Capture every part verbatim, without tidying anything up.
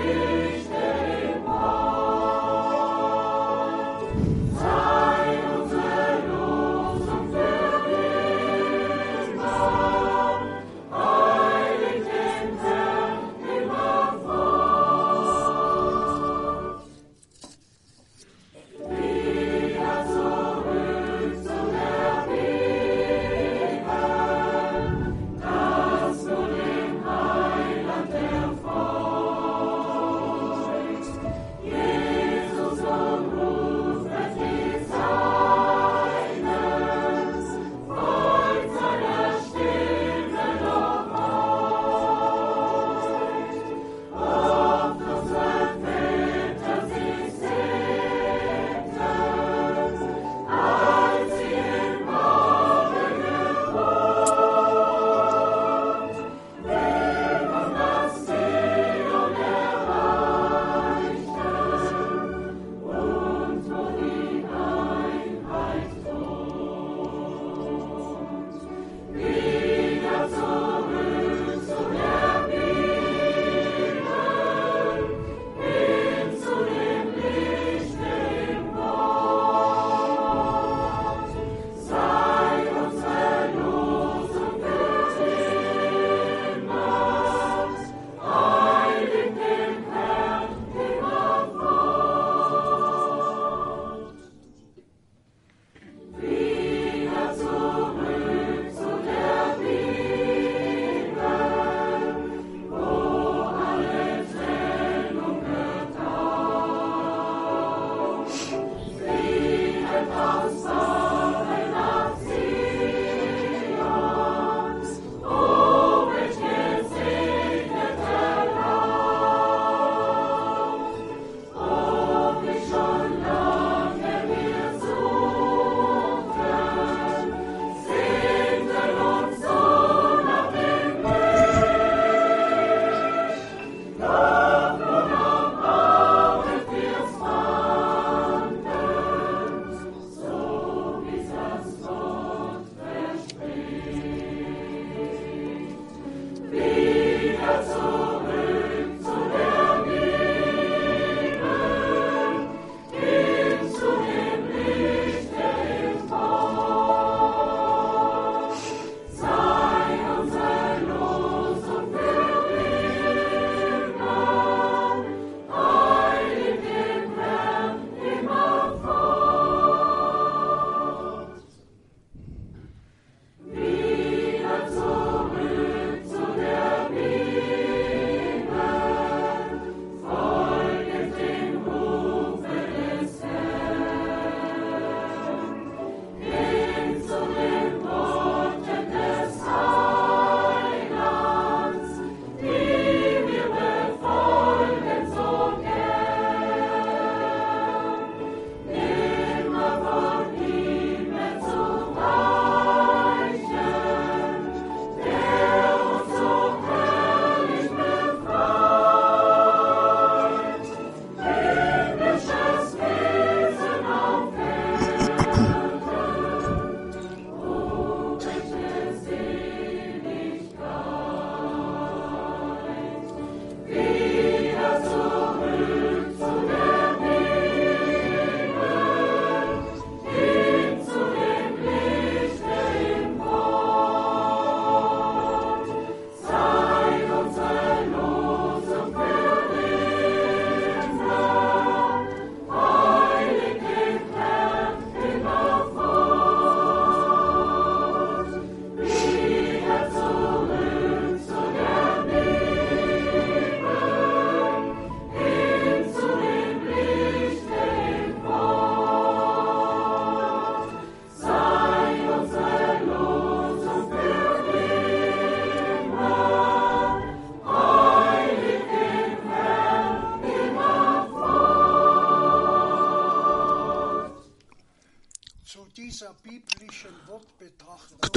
Amen.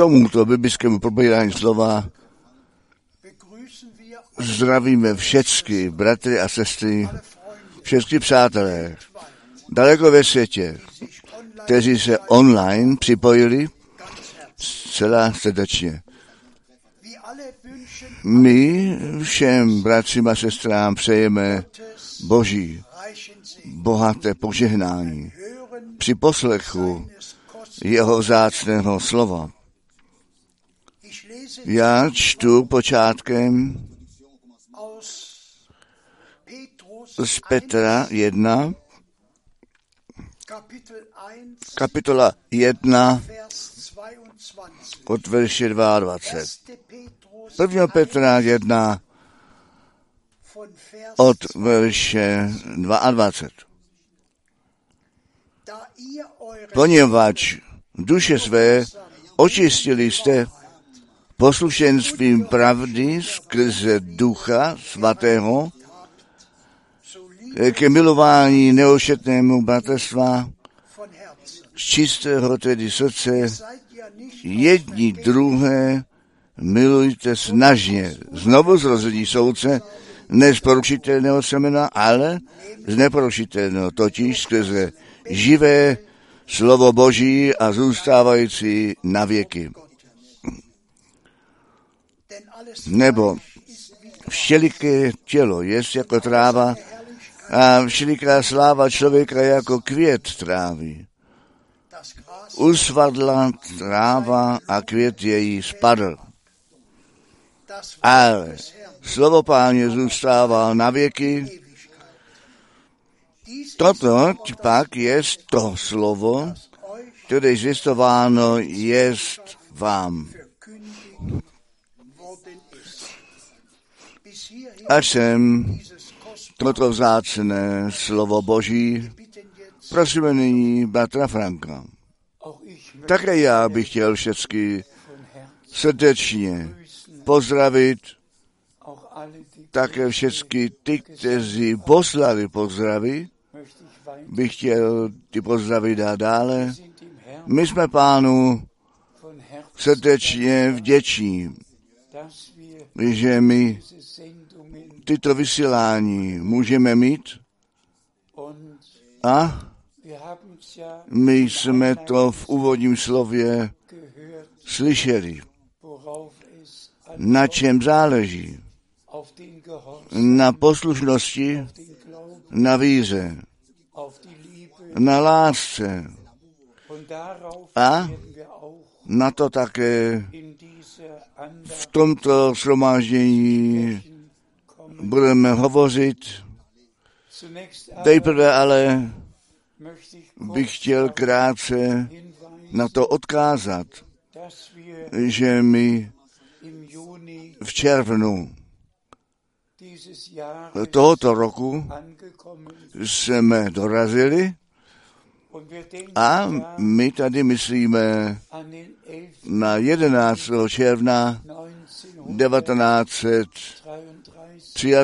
tomuto biblickému probírání slova zdravíme všechny bratry a sestry, všechny přátelé daleko ve světě, kteří se online připojili zcela srdečně. My všem bratřím a sestrám přejeme Boží, bohaté požehnání při poslechu jeho vzácného slova. Já čtu počátkem z Petra jedna, kapitola jedna, od verše dvacet dva. první. Petra jedna, od verše dvacet dva. Poněvadž duše své očistili jste poslušenstvím pravdy skrze Ducha Svatého ke milování neošetnému bratrstva, z čistého tedy srdce, jedni druhé milujte snažně. Znovu zrození soudce, ne z porušitelného semena, ale z neporušitelného, totiž skrze živé slovo Boží a zůstávající na věky. Nebo všeliké tělo jest jako tráva a všeliká sláva člověka jako květ trávy. Usvadla tráva a květ její spadl. Ale slovo Páně zůstává na věky. Toto pak je to slovo, které zjistováno jest vám. Až jsem toto vzácné slovo Boží, prosíme nyní bratra Franka. Také já bych chtěl všechny srdečně pozdravit, také všechny ty, kteří poslali pozdravy, bych chtěl ty pozdravit a dále. My jsme Pánu srdečně vděční, že my tyto vysílání můžeme mít a my jsme to v úvodním slově slyšeli, na čem záleží, na poslušnosti, na víře, na lásce a na to také v tomto shromáždění budeme hovořit. Nejprve ale bych chtěl krátce na to odkázat, že my v červnu tohoto roku jsme dorazili a my tady myslíme na jedenáctého června devatenáct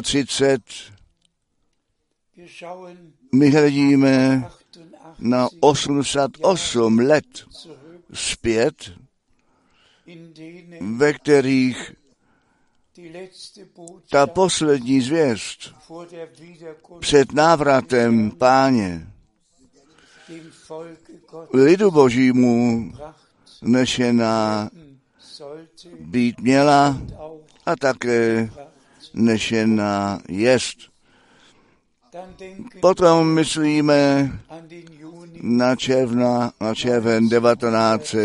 třicet tři. My hledíme na osmdesát osm let zpět, ve kterých ta poslední zvěst před návratem Páně lidu Božímu nešená být měla a také nešená jest. Potom myslíme na června, na červen devatenáct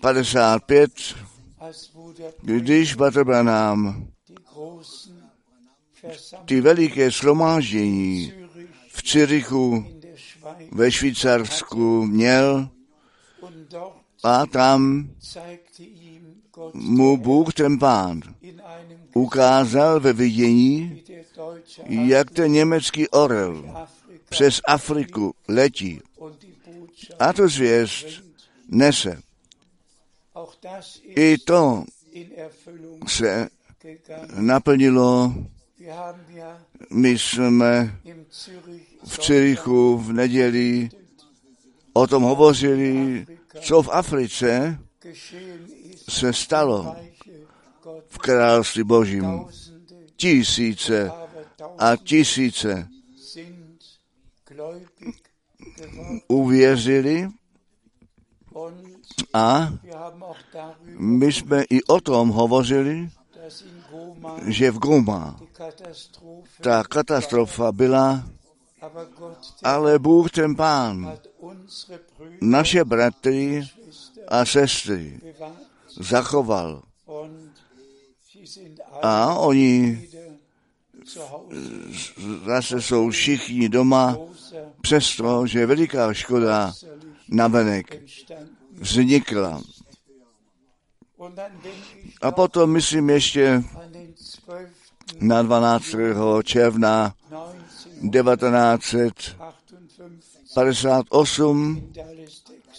padesát pět, když Bater Branham ty veliké shromáždění v Cyrichu ve Švýcarsku měl a tam mu Bůh, ten Pán, ukázal ve vidění, jak ten německý orel přes Afriku letí a tu zvěst nese. I to se naplnilo. My jsme v Cyrichu v neděli o tom hovořili, co v Africe se stalo v království Božím. Tisíce a tisíce uvěřili a my jsme i o tom hovořili, že v Goma ta katastrofa byla, ale Bůh ten Pán, naše bratry a sestry zachoval. A oni zase jsou všichni doma, přesto, že veliká škoda navenek vznikla. A potom myslím ještě na dvanáctého června devatenáct set padesát osm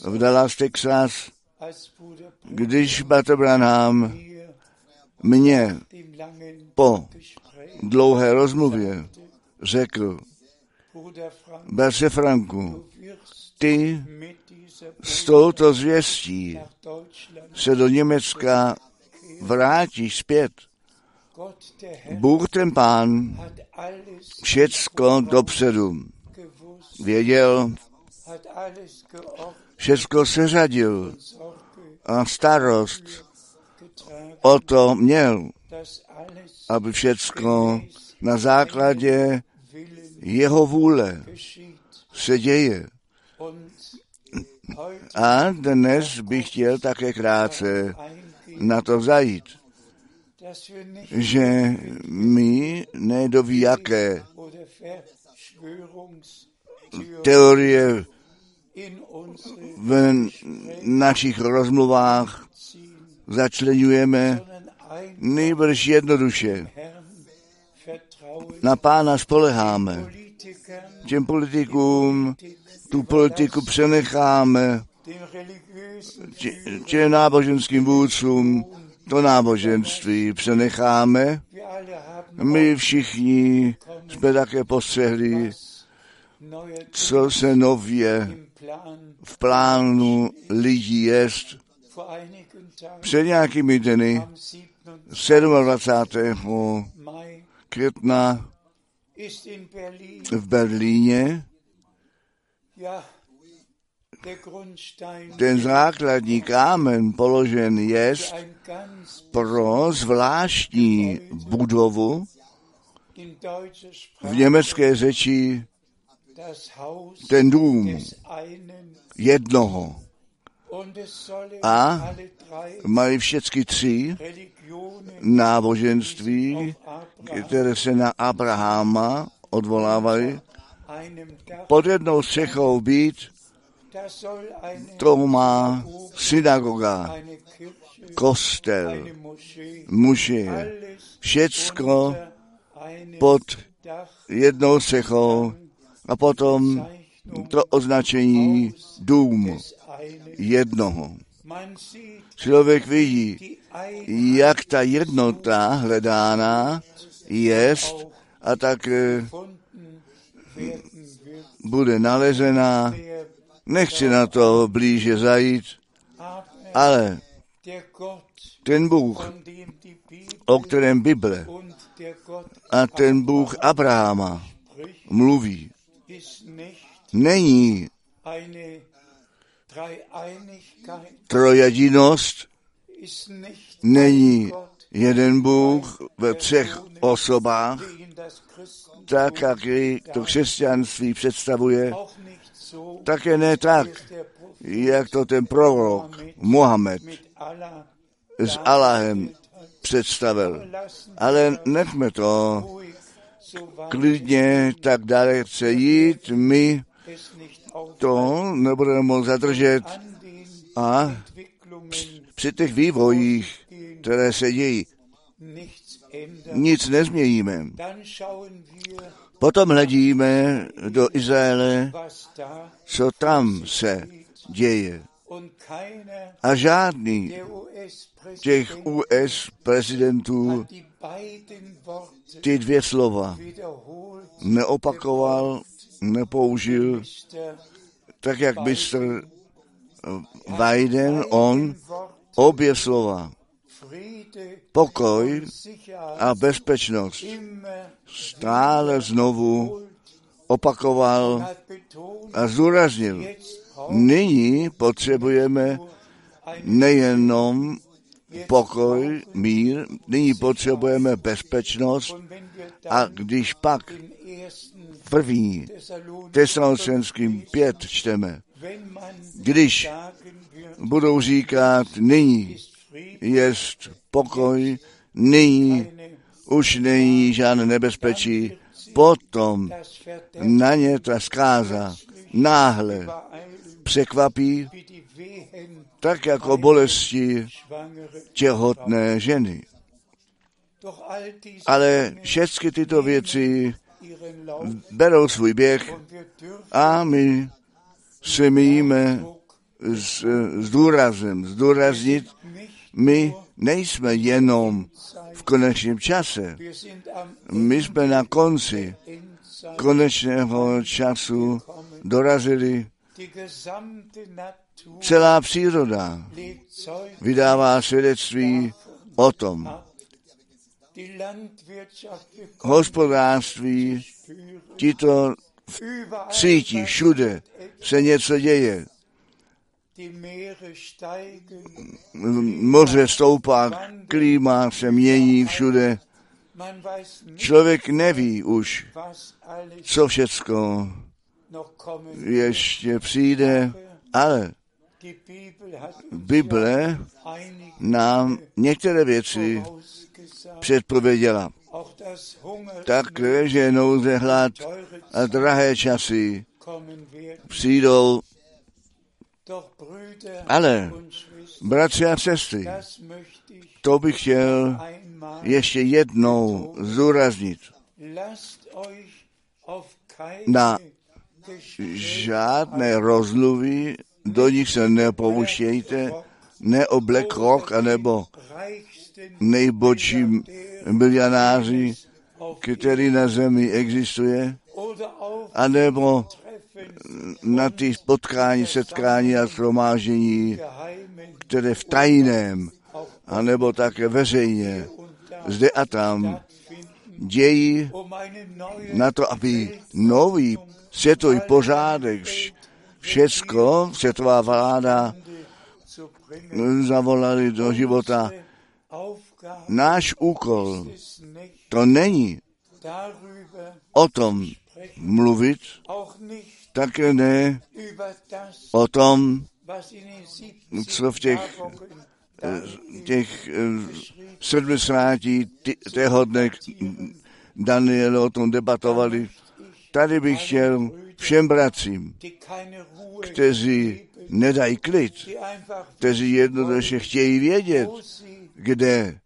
v Dallas, Texas, když Bater Branham mě po dlouhé rozmluvě řekl: Bratře Franku, ty s touto zvěstí se do Německa vrátíš zpět. Bůh ten Pán všecko dopředu věděl, všecko seřadil a starost o to měl, aby všecko na základě jeho vůle se děje. A dnes bych chtěl také krátce na to zajít, že my nedoví jaké teorie v našich rozmluvách začlenujeme, nejbrž jednoduše na Pána spoleháme. Těm politikům tu politiku přenecháme, těm náboženským vůdcům to náboženství přenecháme. My všichni jsme také postřehli, co se nově v plánu lidí jest. Před nějakými dny dvacátého sedmého května v Berlíně ten základní kámen položen jest pro zvláštní budovu, v německé řeči ten dům jednoho. A mají všechny tři náboženství, které se na Abrahama odvolávají, pod jednou střechou být, to má synagoga, kostel, mužeje, všecko pod jednou střechou a potom to označení dům jednoho. Člověk vidí, jak ta jednota hledána jest a tak bude nalezená. Nechci na to blíže zajít, ale ten Bůh, o kterém Bible a ten Bůh Abrahama mluví, není trojedinost, není jeden Bůh ve třech osobách, tak, jak to křesťanství představuje, také ne tak, jak to ten prorok Mohamed s Allahem představil. Ale nechme to klidně tak dalece jít, my to nebudeme moct zadržet a při těch vývojích, které se dějí, nic nezměníme. Potom hledíme do Izraele, co tam se děje. A žádný těch U S prezidentů ty dvě slova neopakoval, nepoužil, tak jak mistr vajden on obě slova. Pokoj a bezpečnost stále znovu opakoval a zdůraznil. Nyní potřebujeme nejenom pokoj, mír, nyní potřebujeme bezpečnost a když pak první Tesalonickým pět čteme, když budou říkat nyní jest pokoj, nyní už není žádné nebezpečí, potom na ně ta zkáza náhle překvapí, tak jako bolesti těhotné ženy. Ale všechny tyto věci berou svůj běh a my si míme s, s důrazem zdůraznit, my nejsme jenom v konečném čase. My jsme na konci konečného času dorazili. Celá příroda vydává svědectví o tom. Hospodářství, ti to cítí, všude se něco děje. Moře stoupá, klima se mění všude. Člověk neví už, co všecko ještě přijde, ale Bible nám některé věci předpověděla. Takže že nouze, hlad a drahé časy přijdou. Ale, bratři a sestry, to bych chtěl ještě jednou zdůraznit. Na žádné rozluvy, do nich se nepouštějte, ne o Black Rock anebo nejbožší milionáři, který na zemi existuje, anebo na ty potkání, setkání a shromáždění, které v tajném, anebo také veřejně, zde a tam dějí na to, aby nový světový pořádek, všecko, světová vláda zavolali do života. Náš úkol to není o tom mluvit, také ne o tom, co v těch, těch sedmdesáti téhodnech Daniel o tom debatovali. Tady bych chtěl všem bratřím, kteří nedají klid, kteří jednoduše chtějí vědět, kde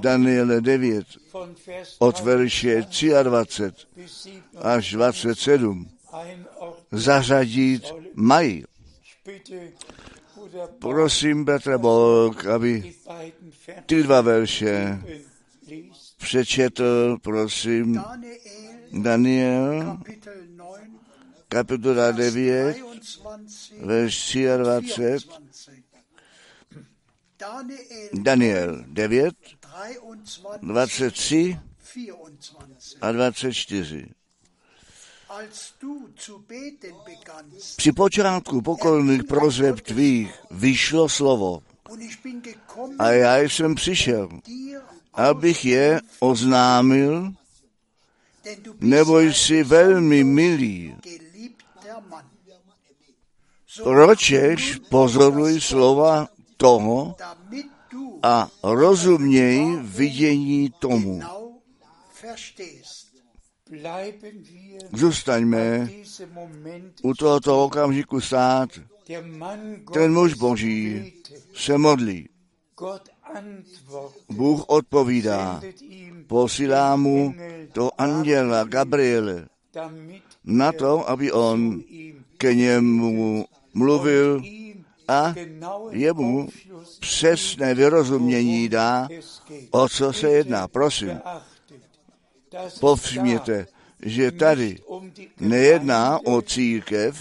Daniel devět od verše dvacet tři až dvacet sedm zařadit mají. Prosím Bater Bolk, aby ty dva verše přečetl, prosím, Daniel, kapitola devět, verš dvacet tři, Daniel devět, dvacet tři a dvacet čtyři. Při počátku pokolných prozřeb tvých vyšlo slovo a já jsem přišel, abych je oznámil, nebo jsi velmi milý. Pročež pozoruj slova toho a rozuměj vidění tomu. Zůstaňme u tohoto okamžiku stát. Ten muž Boží se modlí. Bůh odpovídá. Posílá mu toho anděla Gabriele na to, aby on ke němu mluvil a jemu přesné vyrozumění dá, o co se jedná. Prosím, povšimněte, že tady nejedná o církev,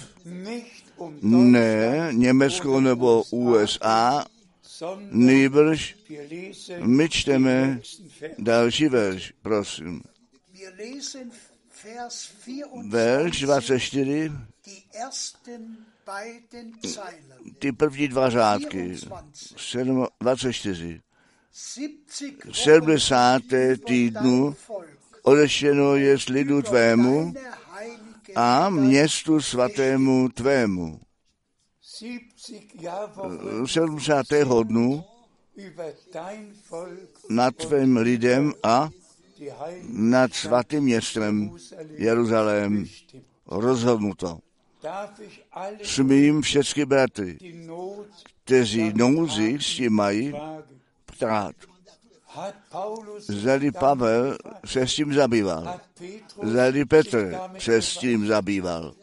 ne Německo nebo U S A, nýbrž my čteme další verš, prosím. Verš dvacet čtyři, ty první dva řádky, dvacet čtyři. sedmdesát týdnů odeštěno je s lidu tvému a městu svatému tvému. sedmdesátého dnu nad tvým lidem a nad svatým městem Jeruzalém rozhodnuto. Smím všechny bratry, kteří nouzi s tím mají, ptát. Zady Pavel se s tím zabýval. Zady Petr se s tím zabýval.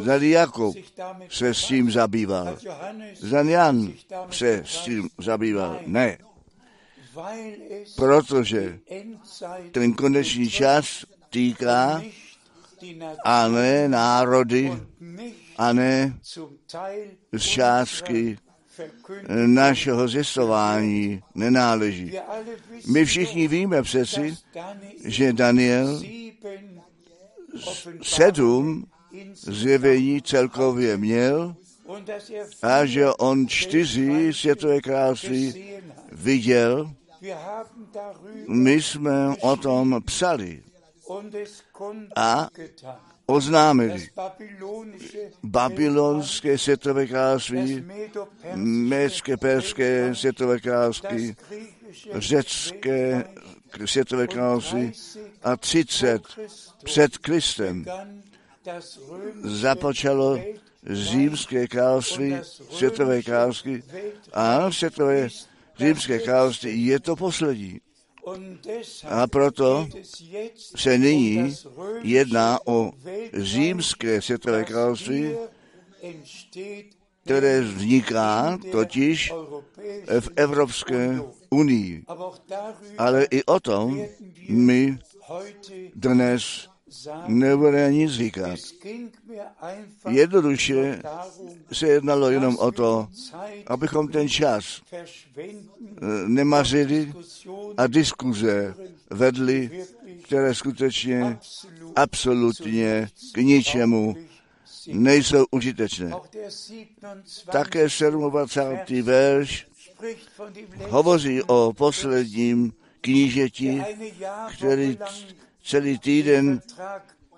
Zady Jakub se s tím zabýval. Zan Jan se s tím zabýval. Ne. Protože ten konečný čas týká a ne národy a ne z částky našeho zjistování nenáleží. My všichni víme přeci, že Daniel sedm zjevení celkově měl a že on čtyři světové království viděl. My jsme o tom psali a oznámili babylonské světové království, médské, perské světové království, řecké světové království a třicet před Kristem započalo římské království, světové království a světové římské království je to poslední. A proto se nyní jedná o římské světové království, které vzniká totiž v Evropské unii. Ale i o tom my dnes nebudeme nic říkat. Jednoduše se jednalo jenom o to, abychom ten čas nemařili a diskuze vedli, které skutečně absolutně k ničemu nejsou užitečné. Také dvacátý sedmý verš hovoří o posledním knížeti, který celý týden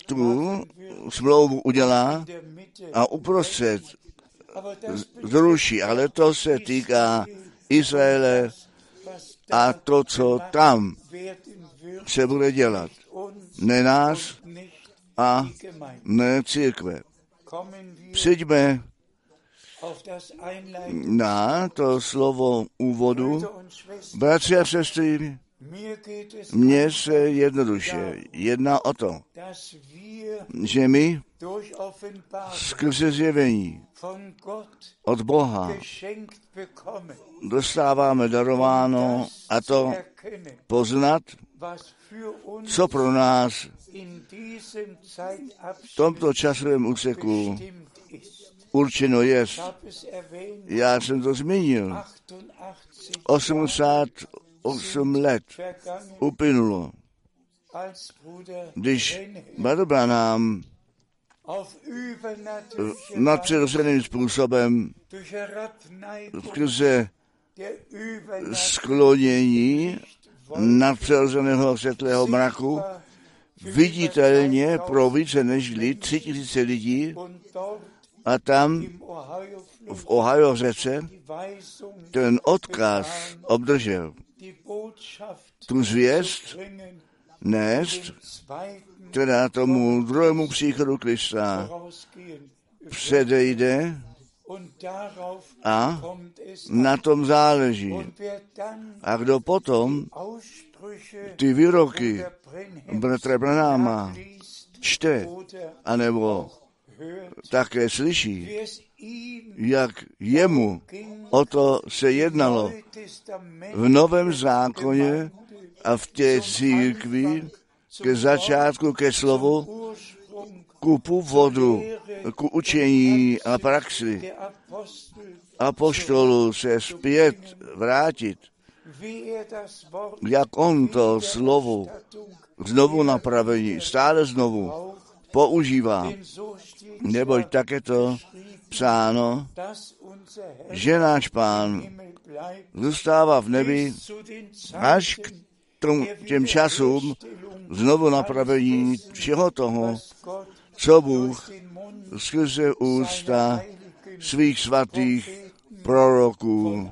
tu smlouvu udělá a uprostřed zruší. Ale to se týká Izraele a to, co tam se bude dělat. Ne nás a ne církve. Přijďme na to slovo úvodu. Bratři a sestry, mně se jednoduše jedná o to, že my skrze zjevení od Boha dostáváme darováno a to poznat, co pro nás v tomto časovém úseku určeno jest. Já jsem to zmínil. osmdesát osm let uplynulo, když Bater Branham nadpřirozeným způsobem skrze sklonění nadpřirozeného světlého mraku viditelně pro více než lid, tři tisíce lidí, a tam v Ohio řece ten odkaz obdržel. Tu zvěst nést, která tomu druhému příchodu Krista předejde a na tom záleží. A kdo potom ty výroky bratra Branhama čte, anebo také slyší, jak jemu o to se jednalo v Novém zákoně a v té církvi ke začátku, ke slovu, ku původu, ku učení a praxi apoštolů se zpět vrátit, jak on to slovo znovu napravení, stále znovu používá, neboť tak je to psáno, že náš Pán zůstává v nebi až k těm časům znovu napravení všeho toho, co Bůh skrze ústa svých svatých proroků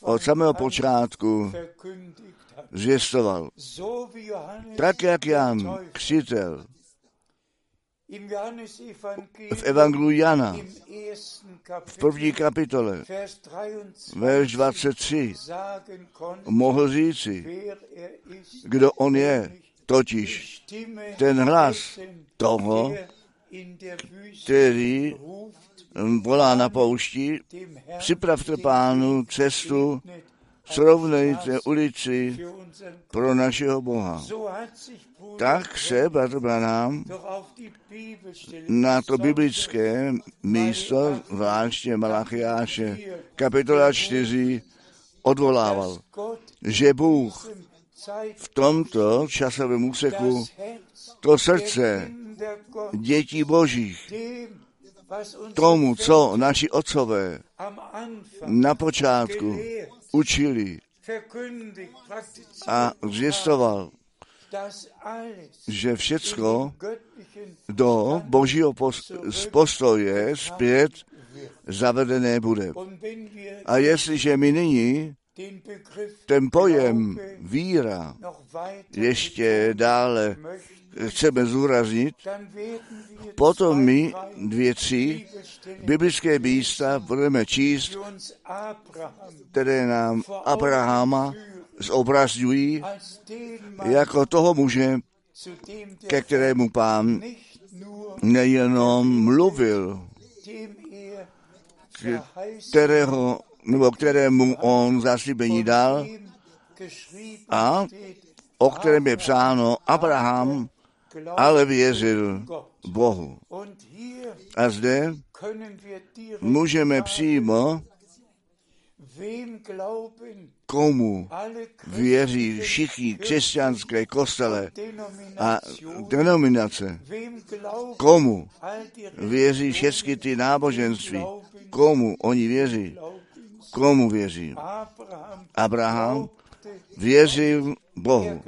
od samého počátku zvěstoval. Tak, jak Jan Křtitel v Evangeliu Jana v první kapitole, verš dvacet tři, mohl říci, kdo on je, totiž ten hlas toho, který volá na poušti, připravte Pánu cestu, srovnejte ulici pro našeho Boha. Tak se Bater Branham na to biblické místo, zvláště Malachiáše, kapitola čtyři, odvolával, že Bůh v tomto časovém úseku to srdce dětí božích tomu, co naši otcové na počátku učili a zvěstoval, že všecko do božího postoje zpět zavedené bude. A jestliže my nyní ten pojem víra ještě dále chceme zúraznit, potom my dvě, tři biblické místa budeme číst, které nám Abrahama zobrazňují jako toho muže, ke kterému Pán nejenom mluvil, kterého, nebo kterému on zaslíbení dal a o kterém je psáno Abraham, ale věřil Bohu. A zde můžeme přímo, komu věří všichni křesťanské kostele a denominace, komu věří všechny ty náboženství, komu oni věří, komu věří. Abraham věřil Bohu.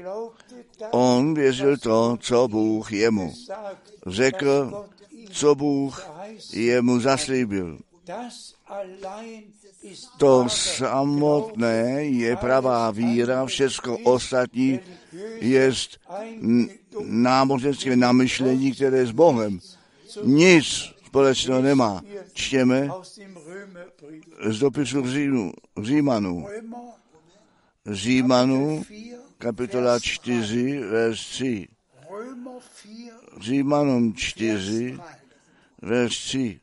On věřil to, co Bůh jemu řekl, co Bůh jemu zaslíbil. To samotné je pravá víra, všechno ostatní je náboženské namyšlení, které s Bohem nic společného nemá. Čtěme z dopisu Římanů. Římanů, kapitola čtyři, verš tři. Římanům čtyři, verš tři.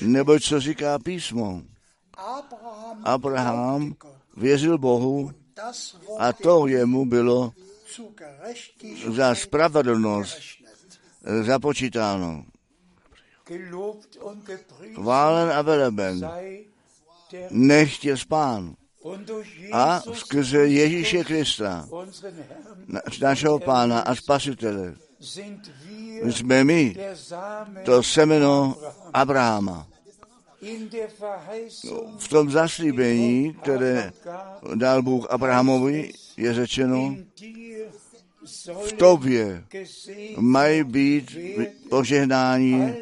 Neboť co říká písmo? Abraham věřil Bohu a to jemu bylo za spravedlnost započítáno. Válen a veleben, nechť je Pán. A skrze Ježíše Krista, našeho Pána a Spasitele, jsme my, to semeno Abrahama. V tom zaslíbení, které dal Bůh Abrahamovi, je řečeno, v tobě mají být požehnání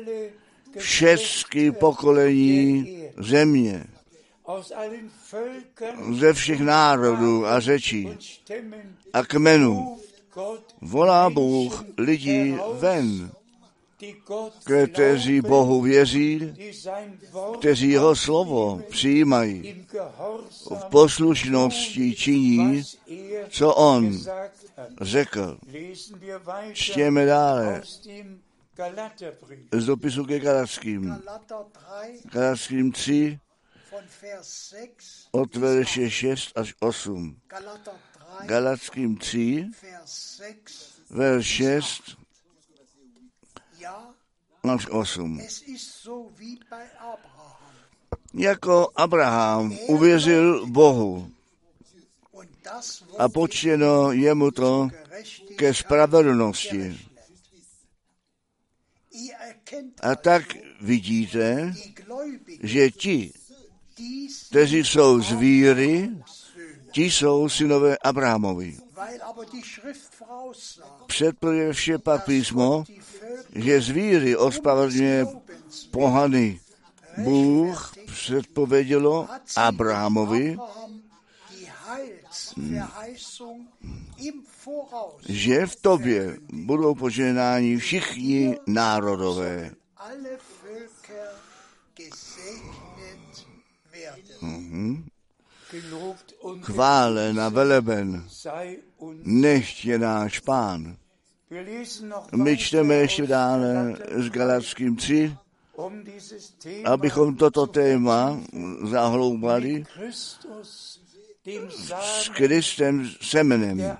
všechny pokolení země, ze všech národů a řečí a kmenů. Volá Bůh lidi ven, kteří Bohu věří, kteří jeho slovo přijímají, v poslušnosti činí, co on řekl. Čtěme dále z dopisu ke Galatským. Galatským tři, od verše šest až osm. Galatským tři, verš šest až osm. Jako Abraham uvěřil Bohu a počteno jemu to ke spravedlnosti. A tak vidíte, že ti, kteří jsou z víry, ti jsou synové Abrahamovi. Předpověděl vše pak písmo, že z víry ospravedlňuje pohany. Bůh předpovědělo Abrahamovi, že v tobě budou požehnáni všichni národové. Uhum. Chválen a veleben, nechť je náš Pán. My čteme ještě dále s Galackým tři, abychom toto téma zahloubali s Kristem semenem.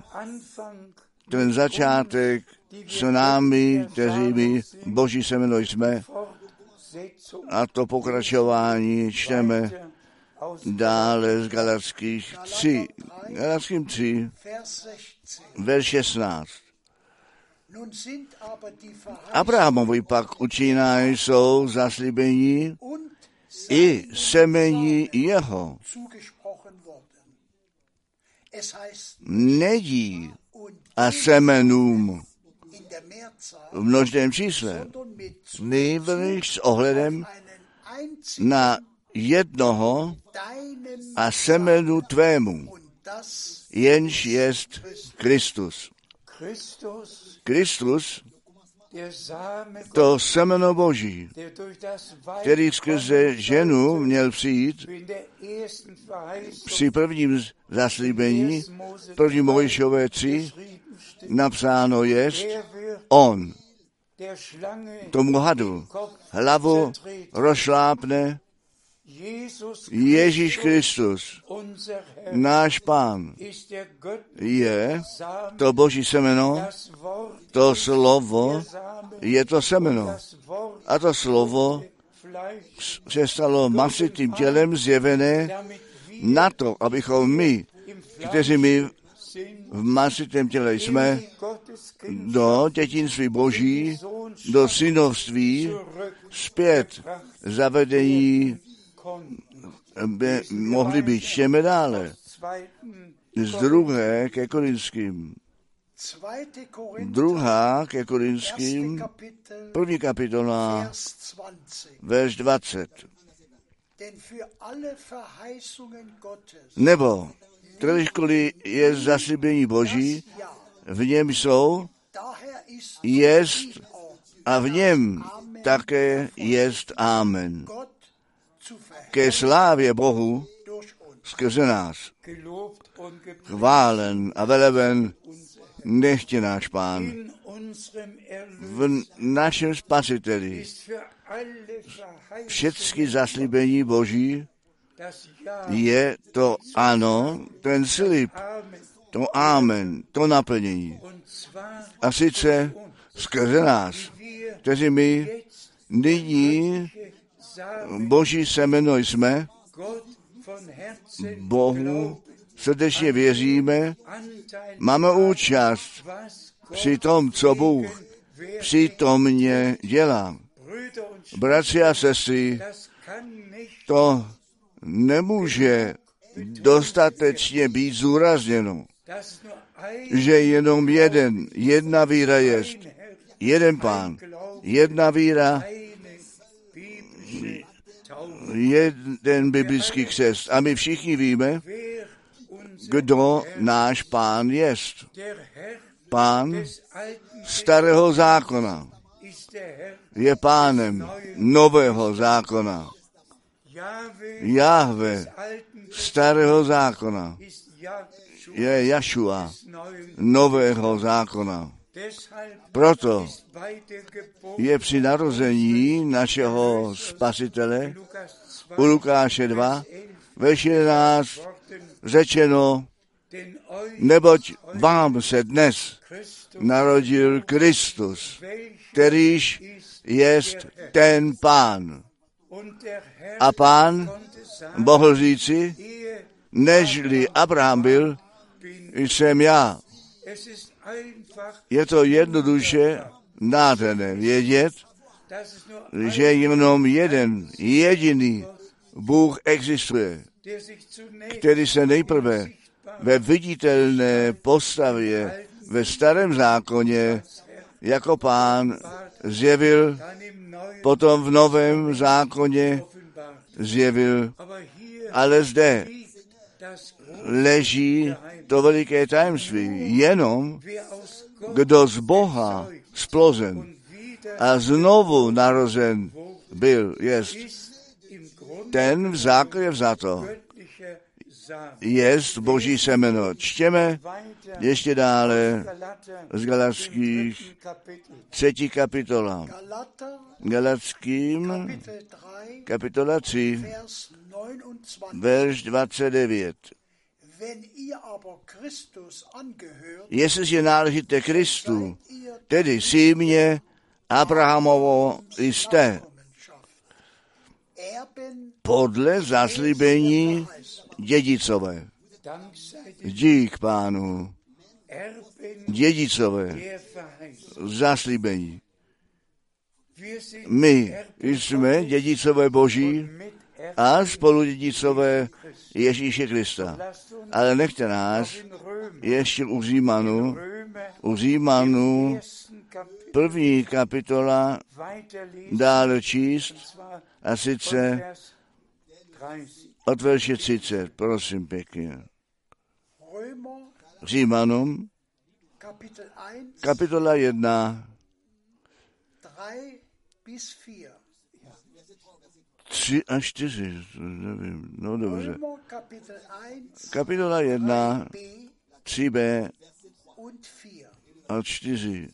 Ten začátek s námi, kteří my Boží semeno jsme, a to pokračování čteme dále z Galackých tři. Galackým tři, verš šestnáct. Abrahamovi pak učiná jsou zaslíbení i semení jeho. Nedí a semenům v množném čísle, nejbrž s ohledem na jednoho a semenu tvému, jenž jest Kristus. Kristus, to semeno Boží, který skrze ženu měl přijít při prvním zaslíbení, první Mojžíšové tři, napsáno jest, on tomu hadu hlavu rozšlápne. Ježíš Kristus, náš Pán, je to Boží semeno, to slovo je to semeno. A to slovo se stalo masitým tělem zjevené na to, abychom my, kteří my v masitém těle jsme, do dětinství Boží, do synovství, zpět zavedení by mohli být. Čteme dále. Z druhé ke Korinským. Druhá ke Korinským, první kapitola, verš dvacet. Nebo, kterýžkoliv je zaslíbení Boží, v něm jsou, jest a v něm také jest amen. Ke slávě Bohu skrze nás. Chválen a veleben nechť je náš Pán. V našem Spasiteli všechny zaslíbení Boží je to ano, ten slib, to amen, to naplnění. A sice skrze nás, kteří my nyní Boží semeno jsme, Bohu srdečně věříme, máme účast při tom, co Bůh přítomně dělá. Bratři a sestry, to nemůže dostatečně být zúrazněno, že jenom jeden, jedna víra jest, jeden Pán, jedna víra, jeden biblický křest. A my všichni víme, kdo náš Pán jest. Pán starého zákona je Pánem nového zákona. Jahve starého zákona je Jašua nového zákona. Proto je při narození našeho Spasitele u Lukáše dva, verš jedenáct řečeno, neboť vám se dnes narodil Kristus, kterýž jest ten Pán. A Pán mohl říci, nežli Abraham byl, jsem já. Je to jednoduše nádherné vědět, že jenom jeden, jediný Bůh existuje, který se nejprve ve viditelné postavě ve Starém zákoně jako Pán zjevil, potom v Novém zákoně zjevil, ale zde leží to veliké tajemství. Jenom kdo z Boha splozen a znovu narozen byl, jest ten v základě vzato, jest Boží semeno. Čtěme ještě dále z Galackých třetí kapitola. Galackým kapitola tři, verš dvacet devět. Jestliže náležíte Kristu, tedy símě Abrahamovo jste, podle zaslíbení dědicové. Dík Pánu. Dědicové. Zaslíbení. My jsme dědicové Boží a spoludědicové Ježíše Krista. Ale nechte nás ještě u Římanů, u Římanů první kapitola dále číst, a sice od verše třicet, prosím pěkně. Římanům, kapitola jedna, tři a čtyři, nevím, no dobře. Kapitola jedna, tři bé a čtyři.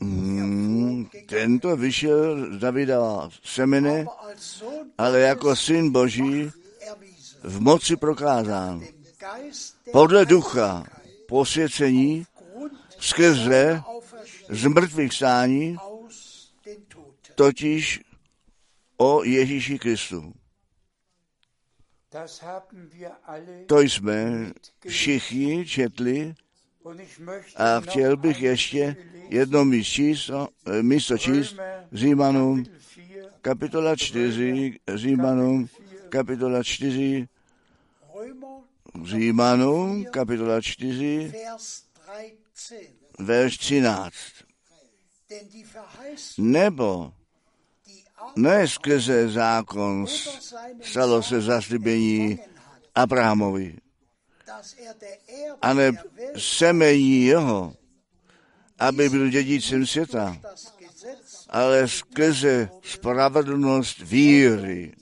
Hmm, tento vyšel z Davida semene, ale jako syn Boží v moci prokázán. Podle ducha posvěcení skrze z mrtvých stání, totiž o Ježíši Kristu. To jsme všichni četli a chtěl bych ještě jedno místo, místo číst Římanům, kapitola čtyři, Římanům, kapitola čtyři, Římanům, kapitola čtyři, verš třináct. Nebo ne skrze zákon stalo se zaslíbení Abrahamovi, ale semení jeho, aby byl dědicem světa, ale skrze spravedlnost víry.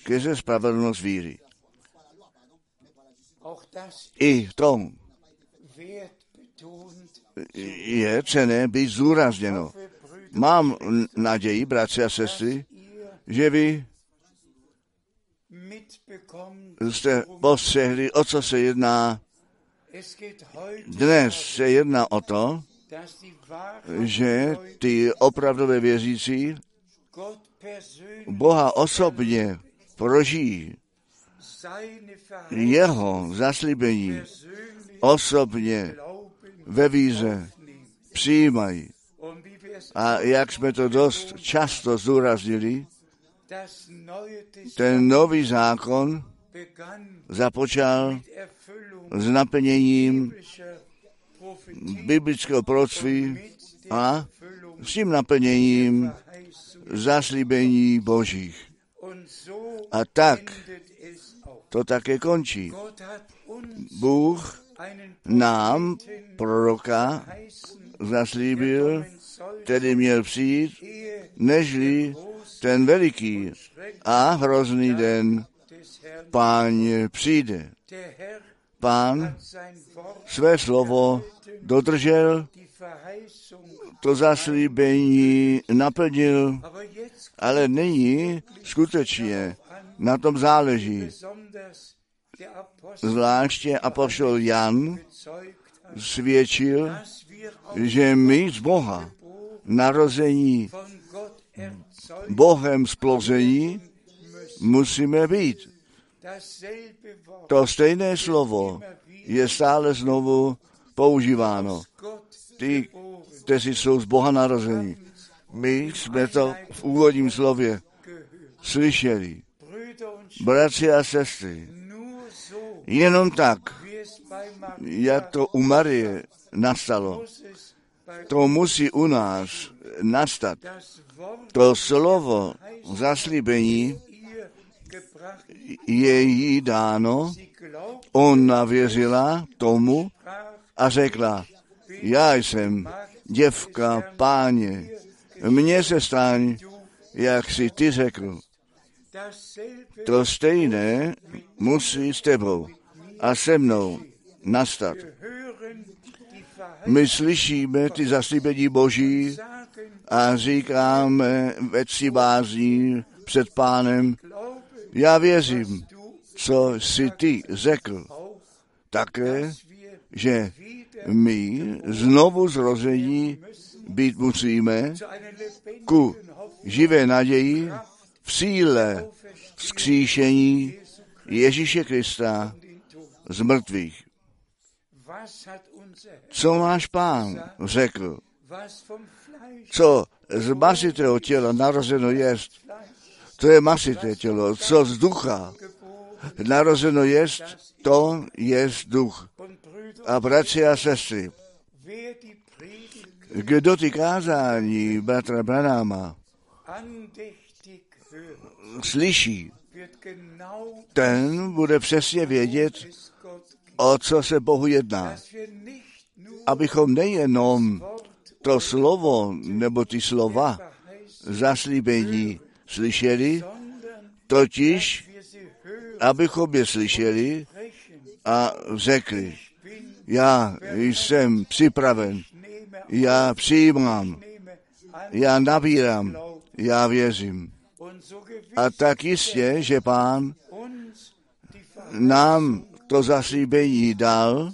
Skrze spravedlnost víry. I to je cenné být zúrazněno. Mám naději, bratři a sestry, že vy jste postřehli, o co se jedná. Dnes se jedná o to, že ty opravdové věřící Boha osobně prožijí, jeho zaslíbení osobně ve víře přijímají. A jak jsme to dost často zdůraznili, ten nový zákon započal s naplněním biblického proroctví a s tím naplněním zaslíbení Božích. A tak to také končí. Bůh nám proroka zaslíbil, který měl přijít, nežli ten veliký a hrozný den Pán přijde. Pán své slovo dodržel, to zaslíbení naplnil, ale nyní skutečně na tom záleží. zvláště apoštol Jan svědčil, že my z Boha narození, Bohem splození musíme být. To stejné slovo je stále znovu používáno. Ty, kteří jsou z Boha narození. My jsme to v úvodním slově slyšeli. Bratři a sestry, jenom tak, jak to u Marie nastalo, to musí u nás nastat. To slovo zaslíbení je jí dáno, ona věřila tomu a řekla, já jsem děvka Páně, mně se staň, jak jsi ty řekl. To stejné musí s tebou a se mnou nastat. My slyšíme ty zaslíbení Boží a říkáme ve cti bázní před Pánem, já věřím, co jsi ty řekl, také, že my znovu zrození být musíme ku živé naději v síle vzkříšení Ježíše Krista z mrtvých. Co náš Pán řekl, co z masitého těla narozeno jest, to je masité tělo, co z ducha narozeno jest, to jest duch. A bratři a sestry, kdo ty kázání Batera Branhama slyší, ten bude přesně vědět, o co se Bohu jedná. Abychom nejenom to slovo nebo ty slova zaslíbení slyšeli, totiž abychom je slyšeli a řekli, já jsem připraven, já přijímám, já nabírám, já věřím. A tak jistě, že Pán nám to zaslíbení dal,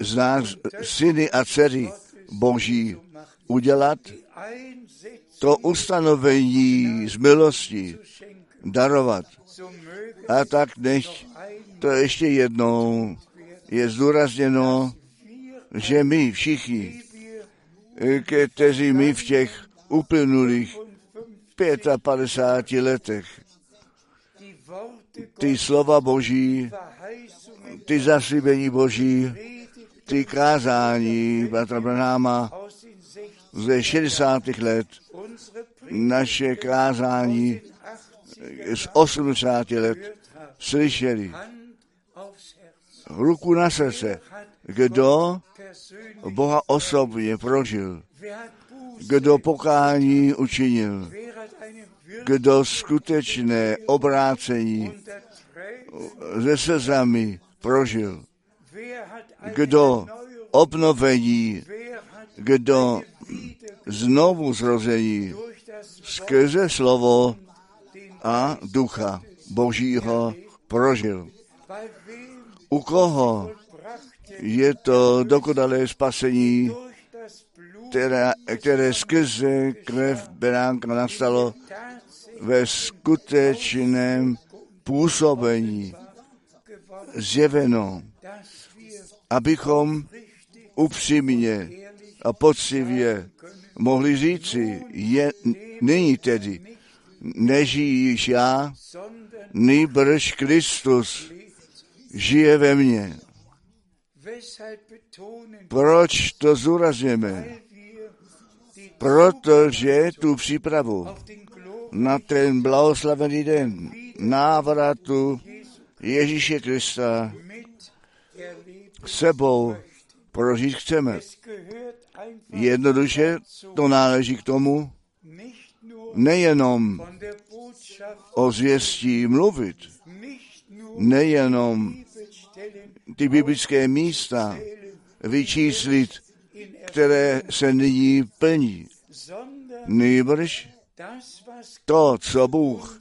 z nás syny a dcery Boží udělat, to ustanovení z milosti darovat. A tak nech to ještě jednou je zdůrazněno, že my všichni, kteří my v těch uplynulých padesát pěti letech, ty slova Boží, ty zaslíbení Boží, ty kázání Batera Branhama ze šedesátých let, naše kázání z osmdesátých let slyšeli. Ruku na srdce. Kdo Boha osobně prožil? Kdo pokání učinil? Kdo skutečné obrácení se slzami prožil? Kdo obnovení, kdo znovu zrození skrze slovo a ducha Božího prožil. U koho je to dokonalé spasení, které, které skrze krev beránka nastalo ve skutečném působení zjeveno, abychom upřímně a poctivě mohli říci, je, nyní tedy, nežijíš já, nýbrž Kristus žije ve mně. Proč to zdůrazněme? Protože tu přípravu na ten blahoslavený den návratu Ježíše Krista sebou prožít chceme. Jednoduše to náleží k tomu, nejenom o zvěstí mluvit, nejenom ty biblické místa vyčíslit, které se nyní plní. Nýbrž to, co Bůh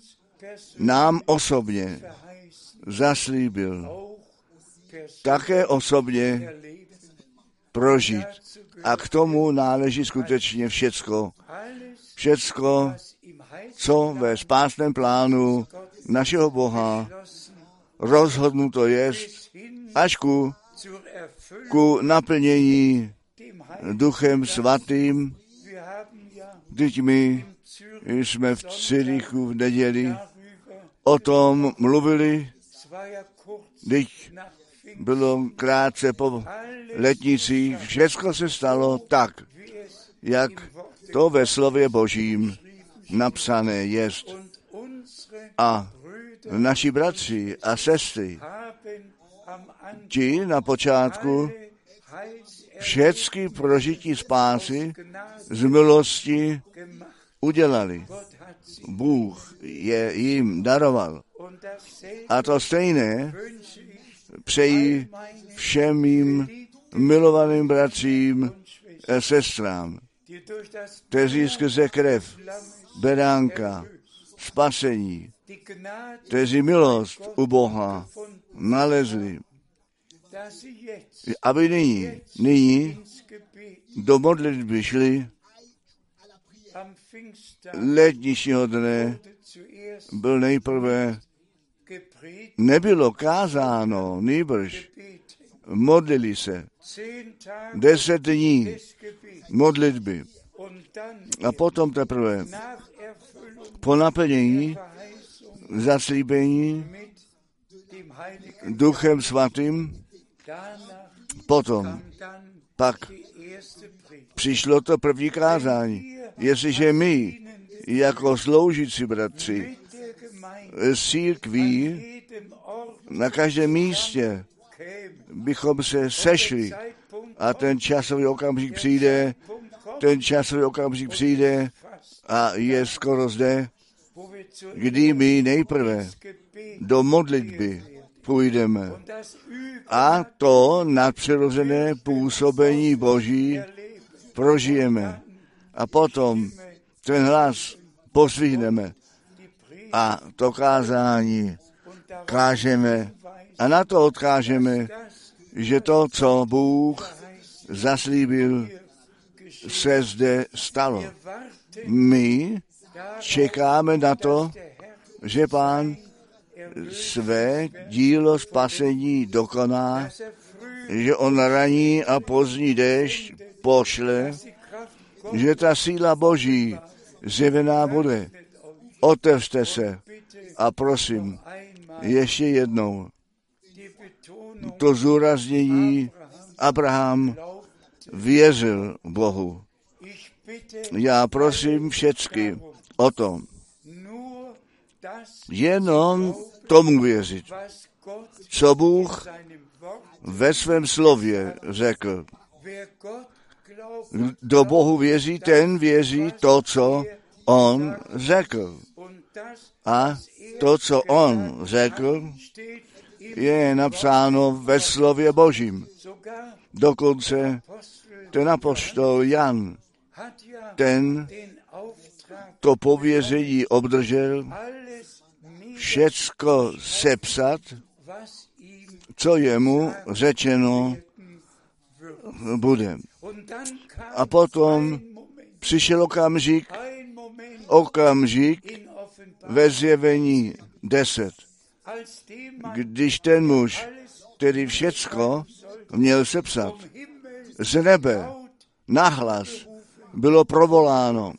nám osobně zaslíbil také osobně prožít. A k tomu náleží skutečně všecko. Všecko, co ve spásném plánu našeho Boha rozhodnuto jest až ku, ku naplnění Duchem Svatým. Vždyť my jsme v Cyrichu v neděli o tom mluvili, vždyť bylo krátce po letnicích, všechno se stalo tak, jak to ve slově Božím napsané jest. A naši bratři a sestry, ti na počátku všechny prožití spásy z milosti udělali. Bůh je jim daroval. A to stejné přeji všem mým milovaným bratřím a sestrám, kteří skrze krev, beránka, spasení, kteří milost u Boha nalezli, aby nyní, nyní do modlitby šli. Letničního dne byl nejprve, nebylo kázáno, nýbrž modlili se. Deset dní modlitby. A potom teprve po naplnění zaslíbení Duchem Svatým, potom pak přišlo to první kázání. Jestliže my, jako sloužící bratři, z církví na každém místě bychom se sešli a ten časový okamžik přijde, ten časový okamžik přijde a je skoro zde, kdy my nejprve do modlitby půjdeme. A to nadpřirozené působení Boží prožijeme. A potom ten hlas poslychneme. A to kázání kážeme. A na to odkážeme, že to, co Bůh zaslíbil, se zde stalo. My čekáme na to, že Pán své dílo spasení dokoná, že on raní a pozdní déšť pošle, že ta síla Boží zjevená bude. Otevřte se a prosím, ještě jednou, to zúraznění Abraham věřil Bohu. Já prosím všecky o tom, jenom tomu věřit, co Bůh ve svém slově řekl. Do Bohu věří, ten věří to, co on řekl. A to, co on řekl, je napsáno ve slově Božím. Dokonce ten apoštol Jan, ten to pověření obdržel, všecko sepsat, co jemu řečeno bude. A potom přišel okamžik, okamžik ve zjevení deset, když ten muž, který všecko měl sepsat, z nebe nahlas bylo provoláno.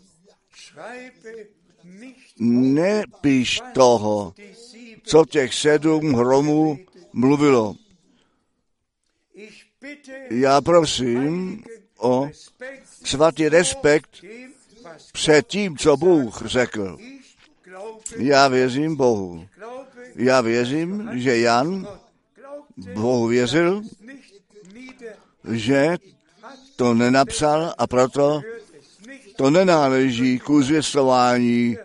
Nepíš toho, co těch sedm hromů mluvilo. Já prosím o svatý respekt před tím, co Bůh řekl. Já věřím Bohu. Já věřím, že Jan Bohu věřil, že to nenapsal a proto to nenáleží ku zvěstování,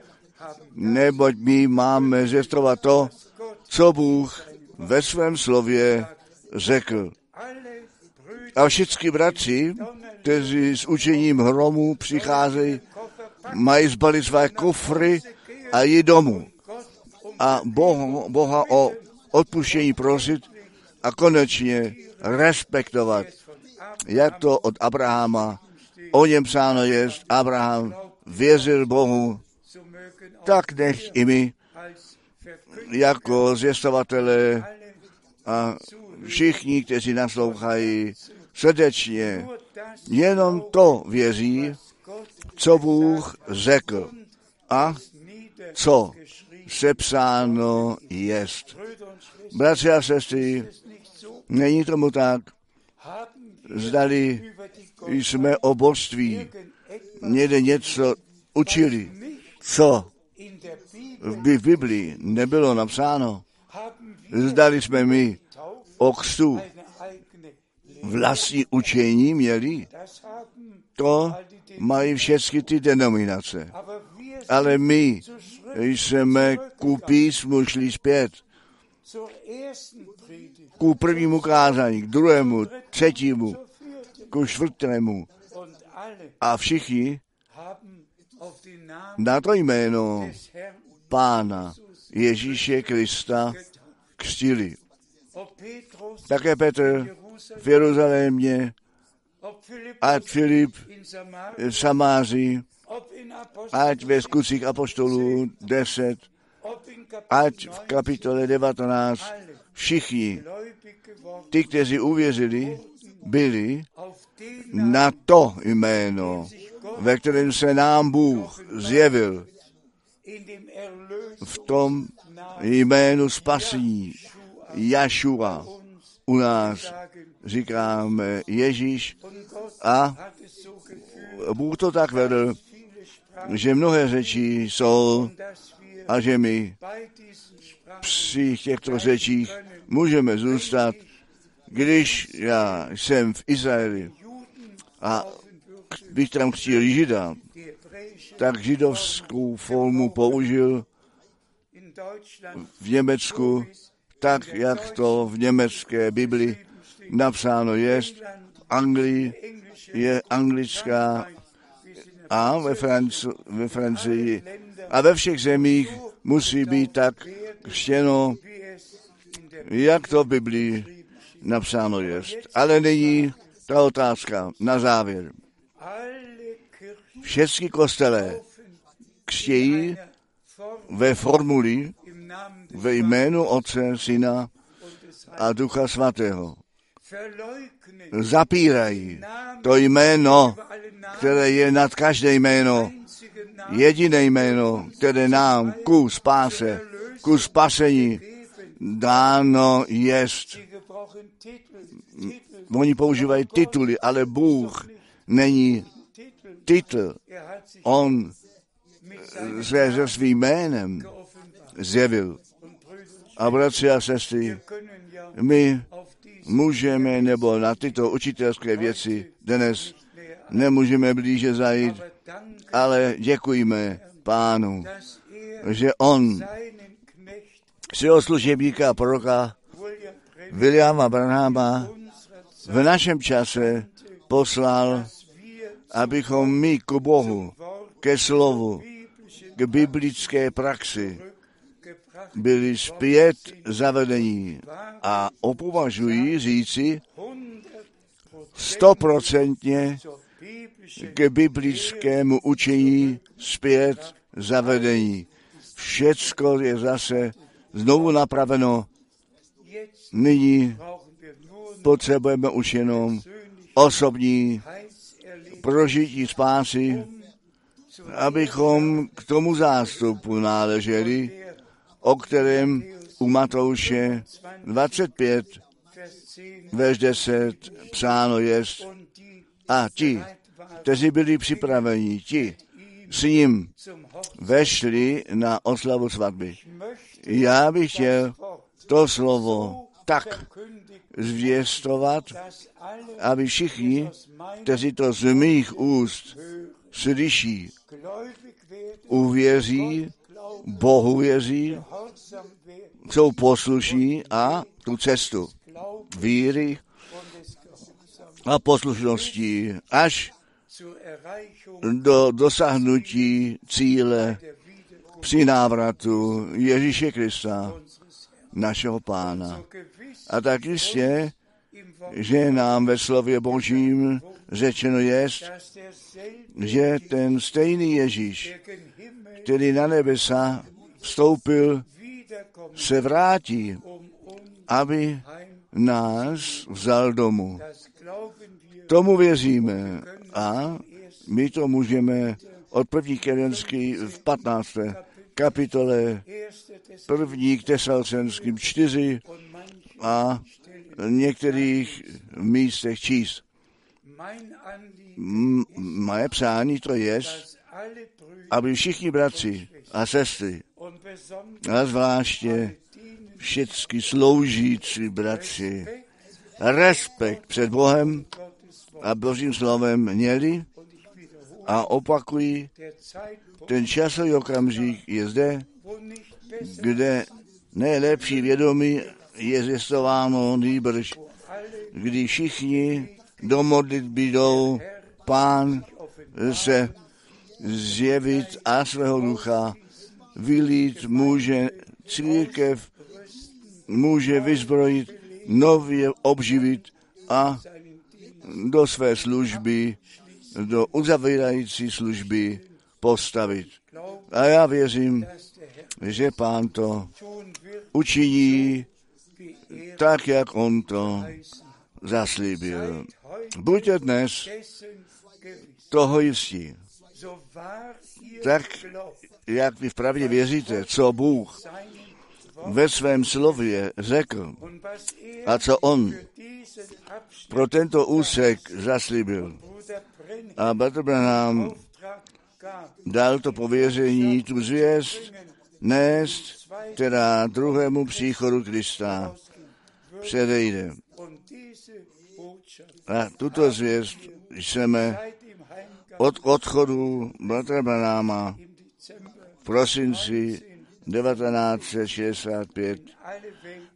neboť my máme zvěstovat to, co Bůh ve svém slově řekl. A všichni bratři, kteří s učením hromu přicházejí, mají zbalit své kufry a jít domů. a Bohu, Boha o odpuštění prosit a konečně respektovat, jak to od Abrahama, o něm psáno jest, Abraham věřil Bohu, tak nech i my, jako zvěstovatele a všichni, kteří naslouchají, srdečně jenom to věří, co Bůh řekl a co sepsáno jest. Bratři a sestry, není tomu tak, zdali jsme o božství někde něco učili, co by v Biblii nebylo napsáno. Zdali jsme my o křtu vlastní učení měli. To mají všechny ty denominace. Ale my jsme ku písmu šli zpět. Ku prvnímu kázání, k druhému, třetímu, ku čtvrtému. A všichni na to jméno Pána Ježíše Krista křtili. Také Petr v Jeruzalémě, ať Filip v Samáři, ať ve Skutcích apoštolů deset, ať v kapitole devatenáct, všichni ty, kteří uvěřili, byli na to jméno, ve kterém se nám Bůh zjevil, v tom jménu spasení Jašua. U nás říkáme Ježíš a Bůh to tak vedl, že mnohé řeči jsou a že my při těchto řečích můžeme zůstat. Když já jsem v Izraeli a bych tam chtěl žida, tak židovskou formu použil v Německu, tak, jak to v německé Bibli napsáno jest. V Anglii je anglická a ve, Franci- ve Francii a ve všech zemích musí být tak křtěno, jak to v Biblii napsáno jest. Ale není ta otázka na závěr. Všechny kostele křtějí ve formuli ve jménu Otce, Syna a Ducha Svatého. Zapírají to jméno, které je nad každé jméno, jediné jméno, které nám ku spáse, ku spasení dáno jest. Oni používají tituly, ale Bůh není titul. On se se svým jménem zjevil. A bratři a sestry, my můžeme, nebo na tyto učitelské věci dnes nemůžeme blíže zajít, ale děkujeme Pánu, že on svého služebníka proroka Williama Branhama v našem čase poslal, abychom my ku Bohu, ke slovu, k biblické praxi byli zpět zavedení a opovažují říci stoprocentně k biblickému učení zpět zavedení. Všecko je zase znovu napraveno. Nyní potřebujeme už jenom osobní prožití spásy, abychom k tomu zástupu náleželi, o kterém u Matouše dvacet pět, verš deset, psáno jest. A ti, kteří byli připraveni, ti s ním vešli na oslavu svatby. Já bych chtěl to slovo tak zvěstovat, aby všichni, kteří to z mých úst slyší, uvěří, Bohu věří, jsou poslušní a tu cestu víry a poslušnosti až do dosáhnutí cíle, při návratu Ježíše Krista, našeho Pána. A tak jistě, že nám ve slově Božím řečeno jest, že ten stejný Ježíš, který na nebesa vstoupil, se vrátí, aby nás vzal domů. Tomu věříme a my to můžeme od první Korinský v patnácté kapitole, první k Tesalonickým čtyři a některých místech číst. M- moje přání to je, aby všichni bratři a sestry, a zvláště všichni sloužící bratři, respekt před Bohem a Božím slovem měli, a opakují, ten časový okamžik je zde, kde nejlepší vědomí je zjistováno nýbrž, kdy všichni do modlitby jdou, Pán se zjevit a svého ducha vylít může, církev může vyzbrojit, nově obživit a do své služby, do uzavírající služby postavit. A já věřím, že Pán to učiní tak, jak on to zaslíbil. Buďte dnes toho jistí. Tak, jak vy vpravdě věříte, co Bůh ve svém slově řekl a co on pro tento úsek zaslíbil. A Bater Branham dal to pověření, tu zvěst nést, která druhému příchodu Krista předejde. A tuto zvěst jsme od odchodu Batera Branhama v prosinci devatenáct set šedesát pět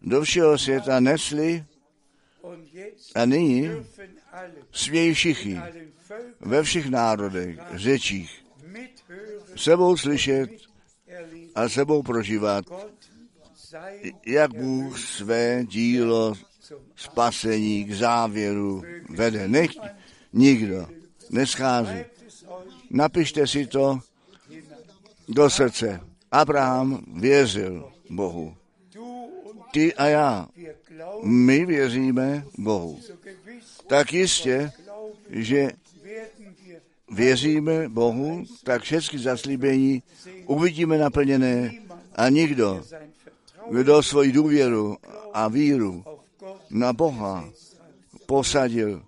do všeho světa nesli a nyní smějí všichni ve všech národech, řečích, sebou slyšet a sebou prožívat, jak Bůh své dílo spasení k závěru vede. Nech nikdo neschází. Napište si to do srdce. Abraham věřil Bohu. Ty a já, my věříme Bohu. Tak jistě, že věříme Bohu, tak všechny zaslíbení uvidíme naplněné a nikdo, kdo svoji důvěru a víru na Boha posadil,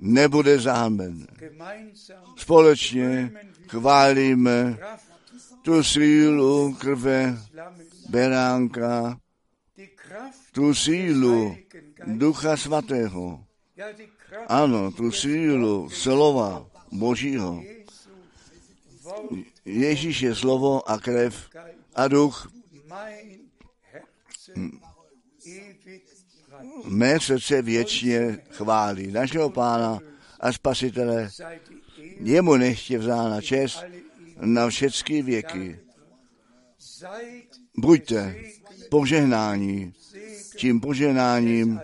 nebude zahanben. Společně chválíme tu sílu krve beránka, tu sílu Ducha Svatého, ano, tu sílu slova Božího. Ježíš je slovo a krev a duch. Mé srdce věčně chválí našeho Pána a Spasitele. Jemu nechtě vzána čest na všechny věky. Buďte požehnání tím požehnáním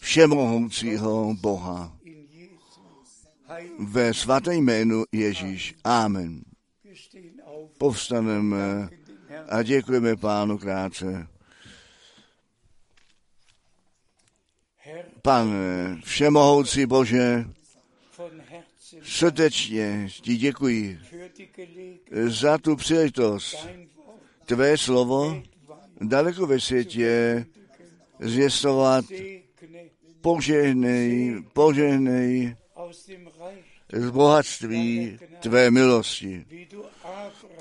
všemohoucího Boha. Ve svaté jménu Ježíš. Amen. Povstaneme a děkujeme Pánu krátce. Pane, všemohoucí Bože, srdečně ti děkuji za tu příležitost. Tvé slovo daleko ve světě zvěstovat. Požehnej, požehnej z bohatství tvé milosti.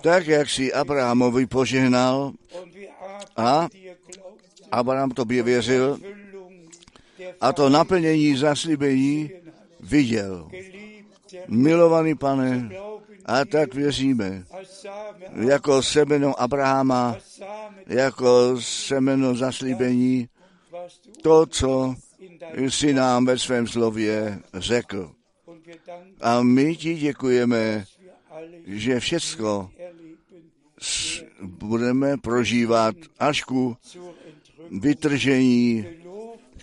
Tak, jak jsi Abrahamovi požehnal a Abraham tobě věřil a to naplnění zaslíbení viděl. Milovaný Pane, a tak věříme, jako semeno Abrahama, jako semeno zaslíbení, to, co jsi nám ve svém slově řekl. A my ti děkujeme, že všecko budeme prožívat až ku vytržení,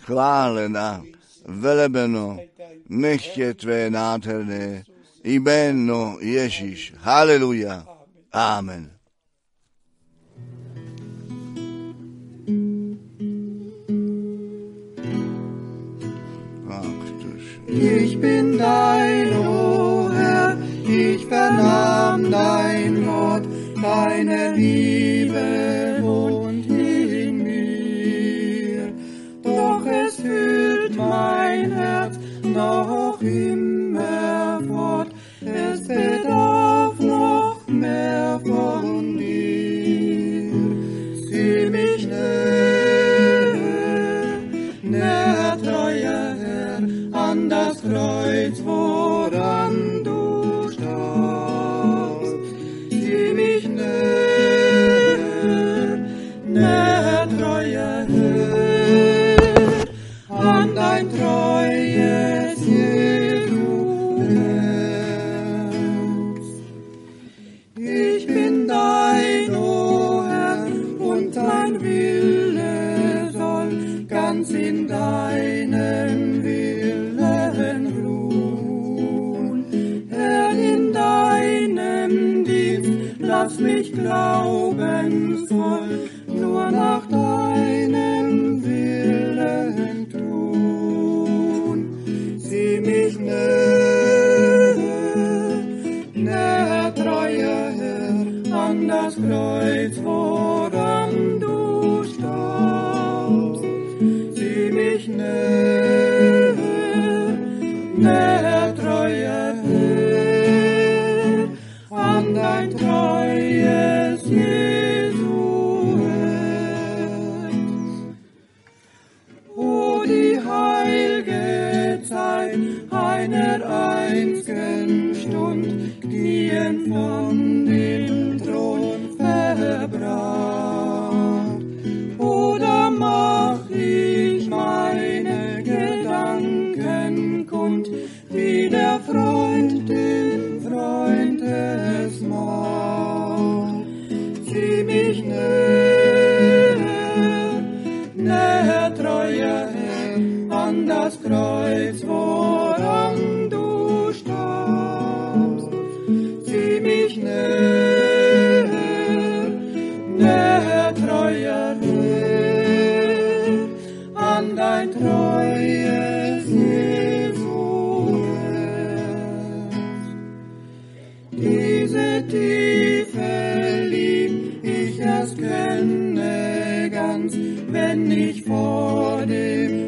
chválena, velebeno, nechtě tvé nádherné jméno Ježíš. Haleluja. Amen. Ich bin dein, o Herr, ich vernahm dein Wort, deine Liebe wohnt in mir. Doch es hüllt mein Herz noch immer fort, es bedarf noch mehr von dir. Sieh mich näher, näher, treuer Herr, an das Kreuz, woran du starbst. Sieh mich näher, näher, treuer Herr, an dein treues Jesu Herz. Ich bin dein, o Herr, und dein Wille soll ganz in deinem lass mich glaubensvoll nur nach deinem Willen tun. Sieh mich näher, näher, treuer Herr, an das Kreuz, woran du starbst. Sieh mich näher, näher, treuer Herr, an dein Kreuz. Einer einzigen Stund, die von dem Thron verbracht. Oder mach ich meine Gedanken kund, wie der Freund den Freund es macht. Sieh mich näher, näher, treuer Herr, an das Kreuz, woran du starbst. Sieh mich näher, näher, treuer Herr, an dein treues Jesu Herz. Diese Tiefe lieb ich erst kenne ganz, wenn ich vor dem